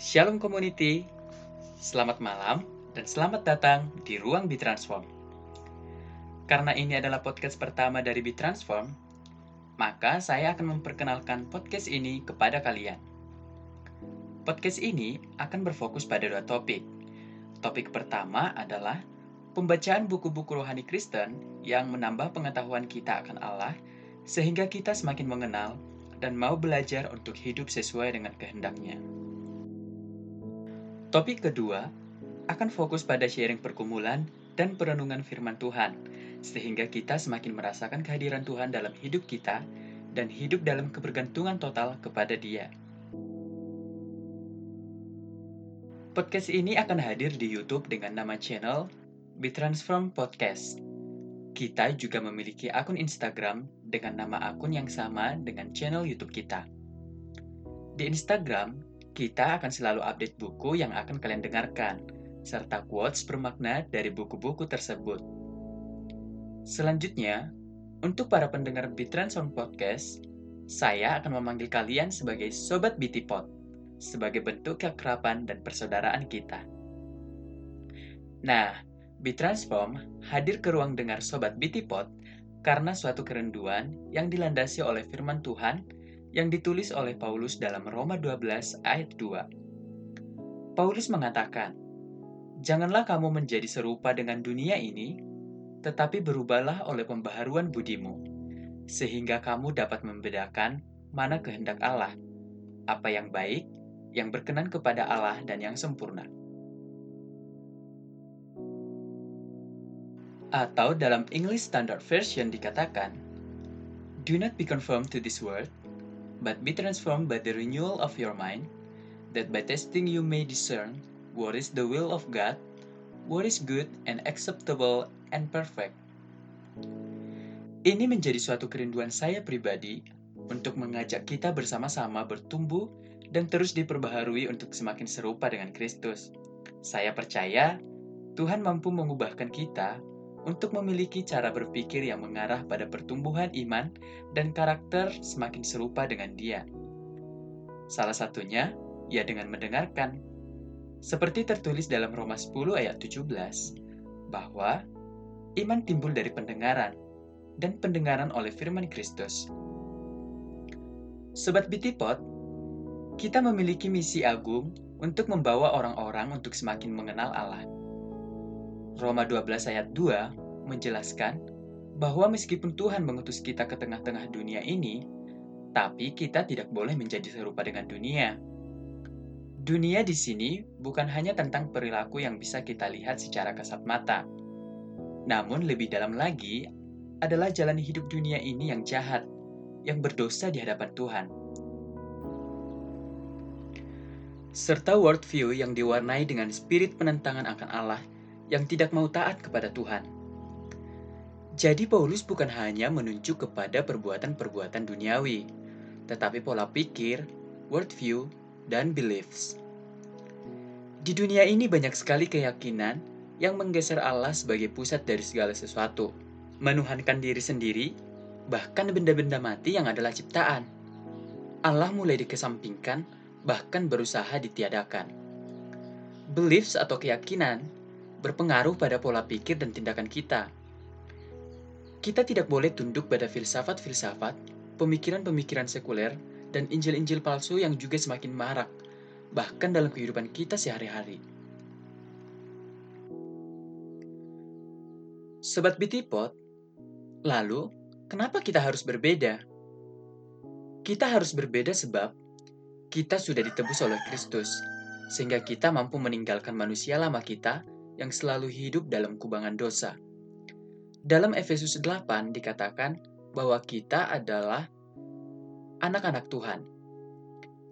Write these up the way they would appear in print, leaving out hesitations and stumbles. Shalom community, selamat malam dan selamat datang di ruang Bitransform. Karena ini adalah podcast pertama dari Bitransform, maka saya akan memperkenalkan podcast ini kepada kalian. Podcast ini akan berfokus pada dua topik. Topik pertama adalah pembacaan buku-buku rohani Kristen yang menambah pengetahuan kita akan Allah sehingga kita semakin mengenal dan mau belajar untuk hidup sesuai dengan kehendaknya. Topik kedua akan fokus pada sharing pergumulan dan perenungan firman Tuhan, sehingga kita semakin merasakan kehadiran Tuhan dalam hidup kita dan hidup dalam kebergantungan total kepada Dia. Podcast ini akan hadir di YouTube dengan nama channel BeTransform Podcast. Kita juga memiliki akun Instagram dengan nama akun yang sama dengan channel YouTube kita. Di Instagram, kita akan selalu update buku yang akan kalian dengarkan, serta quotes bermakna dari buku-buku tersebut. Selanjutnya, untuk para pendengar BeTransform Podcast, saya akan memanggil kalian sebagai Sobat BeTipod, sebagai bentuk keakraban dan persaudaraan kita. Nah, BeTransform hadir ke ruang dengar Sobat BeTipod karena suatu kerenduan yang dilandasi oleh firman Tuhan yang ditulis oleh Paulus dalam Roma 12 ayat 2. Paulus mengatakan, "Janganlah kamu menjadi serupa dengan dunia ini, tetapi berubahlah oleh pembaharuan budimu, sehingga kamu dapat membedakan mana kehendak Allah, apa yang baik, yang berkenan kepada Allah dan yang sempurna." Atau dalam English Standard Version dikatakan, "Do not be conformed to this world, but be transformed by the renewal of your mind, that by testing you may discern what is the will of God, what is good and acceptable and perfect." Ini menjadi suatu kerinduan saya pribadi untuk mengajak kita bersama-sama bertumbuh dan terus diperbaharui untuk semakin serupa dengan Kristus. Saya percaya Tuhan mampu mengubahkan kita untuk memiliki cara berpikir yang mengarah pada pertumbuhan iman dan karakter semakin serupa dengan Dia. Salah satunya, ya dengan mendengarkan. Seperti tertulis dalam Roma 10 ayat 17, bahwa iman timbul dari pendengaran, dan pendengaran oleh firman Kristus. Sobat BeTipod, kita memiliki misi agung untuk membawa orang-orang untuk semakin mengenal Allah. Roma 12 ayat 2 menjelaskan bahwa meskipun Tuhan mengutus kita ke tengah-tengah dunia ini, tapi kita tidak boleh menjadi serupa dengan dunia. Dunia di sini bukan hanya tentang perilaku yang bisa kita lihat secara kasat mata. Namun lebih dalam lagi adalah jalan hidup dunia ini yang jahat, yang berdosa di hadapan Tuhan. Serta worldview yang diwarnai dengan spirit penentangan akan Allah yang tidak mau taat kepada Tuhan. Jadi Paulus bukan hanya menunjuk kepada perbuatan-perbuatan duniawi, tetapi pola pikir, worldview, dan beliefs. Di dunia ini banyak sekali keyakinan yang menggeser Allah sebagai pusat dari segala sesuatu, menuhankan diri sendiri, bahkan benda-benda mati yang adalah ciptaan. Allah mulai dikesampingkan, bahkan berusaha ditiadakan. Beliefs atau keyakinan berpengaruh pada pola pikir dan tindakan kita. Kita tidak boleh tunduk pada filsafat-filsafat, pemikiran-pemikiran sekuler, dan injil-injil palsu yang juga semakin marak, bahkan dalam kehidupan kita sehari-hari. Sobat BeTipod, lalu, kenapa kita harus berbeda? Kita harus berbeda sebab kita sudah ditebus oleh Kristus, sehingga kita mampu meninggalkan manusia lama kita yang selalu hidup dalam kubangan dosa. Dalam Efesus 8 dikatakan bahwa kita adalah anak-anak Tuhan.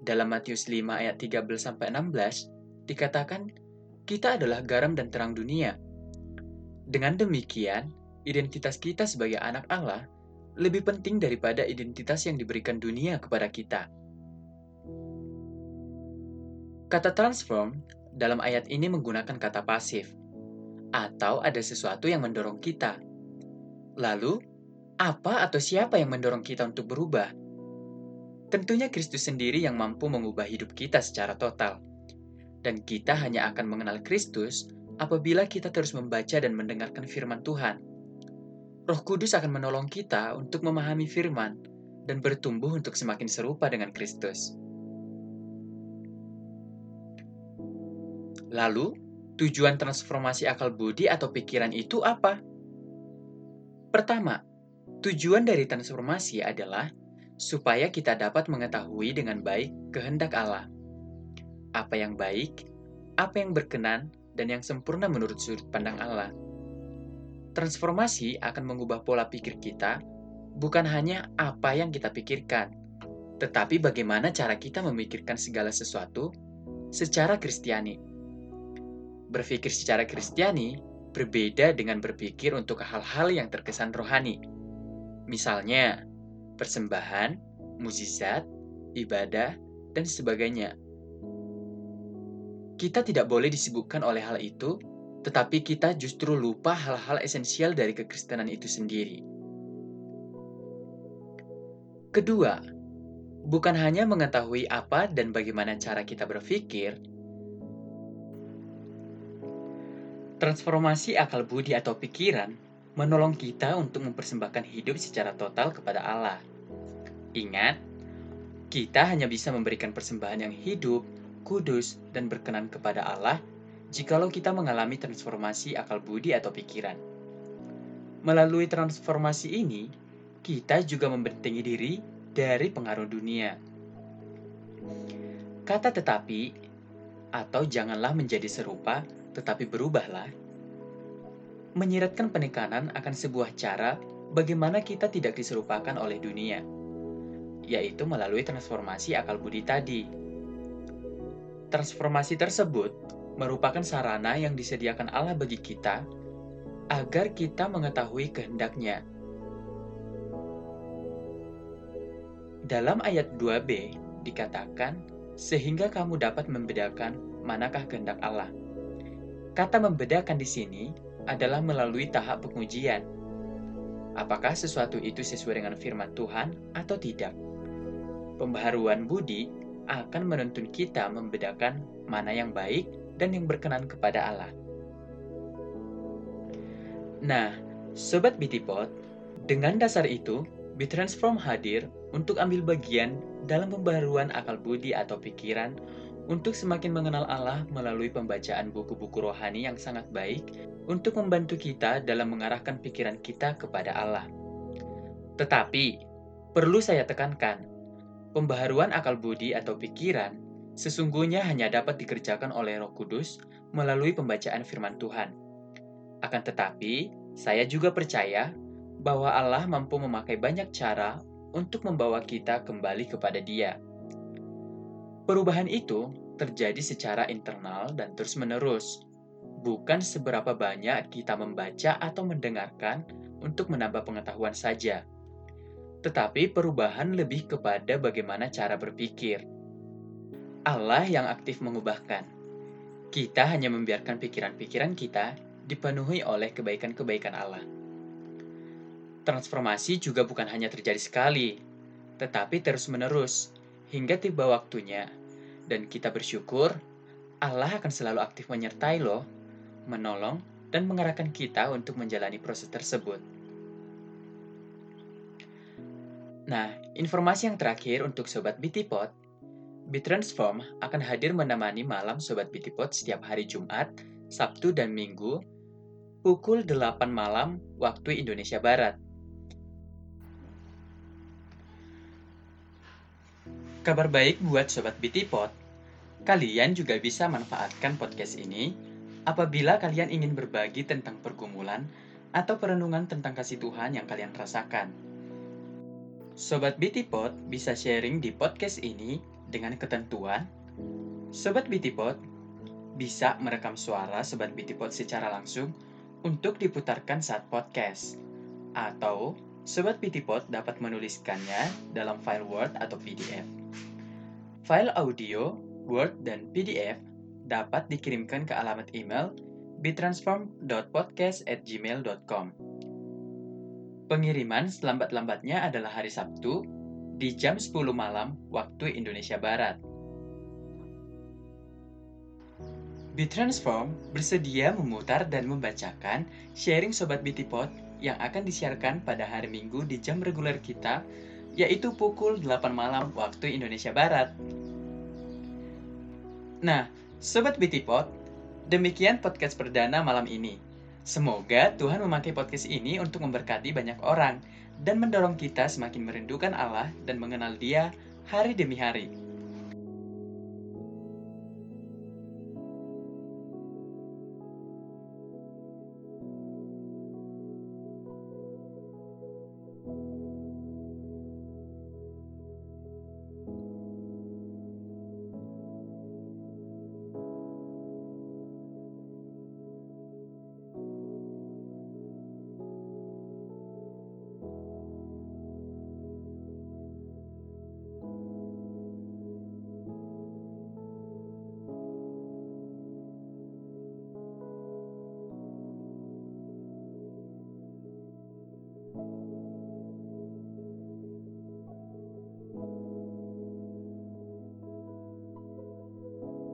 Dalam Matius 5 ayat 13-16 dikatakan kita adalah garam dan terang dunia. Dengan demikian, identitas kita sebagai anak Allah lebih penting daripada identitas yang diberikan dunia kepada kita. Kata transform dalam ayat ini menggunakan kata pasif, atau ada sesuatu yang mendorong kita. Lalu, apa atau siapa yang mendorong kita untuk berubah? Tentunya Kristus sendiri yang mampu mengubah hidup kita secara total, Dan kita hanya akan mengenal Kristus apabila kita terus membaca dan mendengarkan firman Tuhan. Roh Kudus akan menolong kita untuk memahami firman dan bertumbuh untuk semakin serupa dengan Kristus. Lalu, tujuan transformasi akal budi atau pikiran itu apa? Pertama, tujuan dari transformasi adalah supaya kita dapat mengetahui dengan baik kehendak Allah. Apa yang baik, apa yang berkenan, dan yang sempurna menurut sudut pandang Allah. Transformasi akan mengubah pola pikir kita, bukan hanya apa yang kita pikirkan, tetapi bagaimana cara kita memikirkan segala sesuatu secara Kristiani. Berpikir secara Kristiani berbeda dengan berpikir untuk hal-hal yang terkesan rohani. Misalnya, persembahan, mukjizat, ibadah, dan sebagainya. Kita tidak boleh disibukkan oleh hal itu, tetapi kita justru lupa hal-hal esensial dari kekristenan itu sendiri. Kedua, bukan hanya mengetahui apa dan bagaimana cara kita berpikir, transformasi akal budi atau pikiran menolong kita untuk mempersembahkan hidup secara total kepada Allah. Ingat, kita hanya bisa memberikan persembahan yang hidup, kudus, dan berkenan kepada Allah jikalau kita mengalami transformasi akal budi atau pikiran. Melalui transformasi ini, kita juga membentengi diri dari pengaruh dunia. Kata tetapi, atau janganlah menjadi serupa, tetapi berubahlah, menyiratkan penekanan akan sebuah cara bagaimana kita tidak diserupakan oleh dunia, yaitu melalui transformasi akal budi tadi. Transformasi tersebut merupakan sarana yang disediakan Allah bagi kita agar kita mengetahui kehendaknya. Dalam ayat 2b dikatakan, sehingga kamu dapat membedakan manakah kehendak Allah. Kata membedakan di sini adalah melalui tahap pengujian. Apakah sesuatu itu sesuai dengan firman Tuhan atau tidak? Pembaharuan budi akan menuntun kita membedakan mana yang baik dan yang berkenan kepada Allah. Nah, Sobat BeTipod, dengan dasar itu, BeTransform hadir untuk ambil bagian dalam pembaharuan akal budi atau pikiran untuk semakin mengenal Allah melalui pembacaan buku-buku rohani yang sangat baik untuk membantu kita dalam mengarahkan pikiran kita kepada Allah. Tetapi, perlu saya tekankan, pembaharuan akal budi atau pikiran sesungguhnya hanya dapat dikerjakan oleh Roh Kudus melalui pembacaan firman Tuhan. Akan tetapi, saya juga percaya bahwa Allah mampu memakai banyak cara untuk membawa kita kembali kepada Dia. Perubahan itu terjadi secara internal dan terus-menerus, bukan seberapa banyak kita membaca atau mendengarkan untuk menambah pengetahuan saja. Tetapi perubahan lebih kepada bagaimana cara berpikir. Allah yang aktif mengubahkan. Kita hanya membiarkan pikiran-pikiran kita dipenuhi oleh kebaikan-kebaikan Allah. Transformasi juga bukan hanya terjadi sekali, tetapi terus-menerus, hingga tiba waktunya, dan kita bersyukur, Allah akan selalu aktif menyertai loh, menolong, dan mengarahkan kita untuk menjalani proses tersebut. Nah, informasi yang terakhir untuk Sobat BeTipod, BeTransform akan hadir menemani malam Sobat BeTipod setiap hari Jumat, Sabtu, dan Minggu, pukul 8 malam waktu Indonesia Barat. Kabar baik buat Sobat BeTipod, kalian juga bisa manfaatkan podcast ini apabila kalian ingin berbagi tentang pergumulan atau perenungan tentang kasih Tuhan yang kalian rasakan. Sobat BeTipod bisa sharing di podcast ini dengan ketentuan. Sobat BeTipod bisa merekam suara Sobat BeTipod secara langsung untuk diputarkan saat podcast, atau Sobat BeTipod dapat menuliskannya dalam file Word atau PDF. File audio, Word, dan PDF dapat dikirimkan ke alamat email betransform.podcast@gmail.com. Pengiriman selambat-lambatnya adalah hari Sabtu di jam 10 malam waktu Indonesia Barat. BeTransform bersedia memutar dan membacakan sharing Sobat BeTipod yang akan disiarkan pada hari Minggu di jam reguler kita, yaitu pukul 8 malam waktu Indonesia Barat. Nah, Sobat BeTipod, demikian podcast perdana malam ini. Semoga Tuhan memakai podcast ini untuk memberkati banyak orang dan mendorong kita semakin merindukan Allah dan mengenal Dia hari demi hari.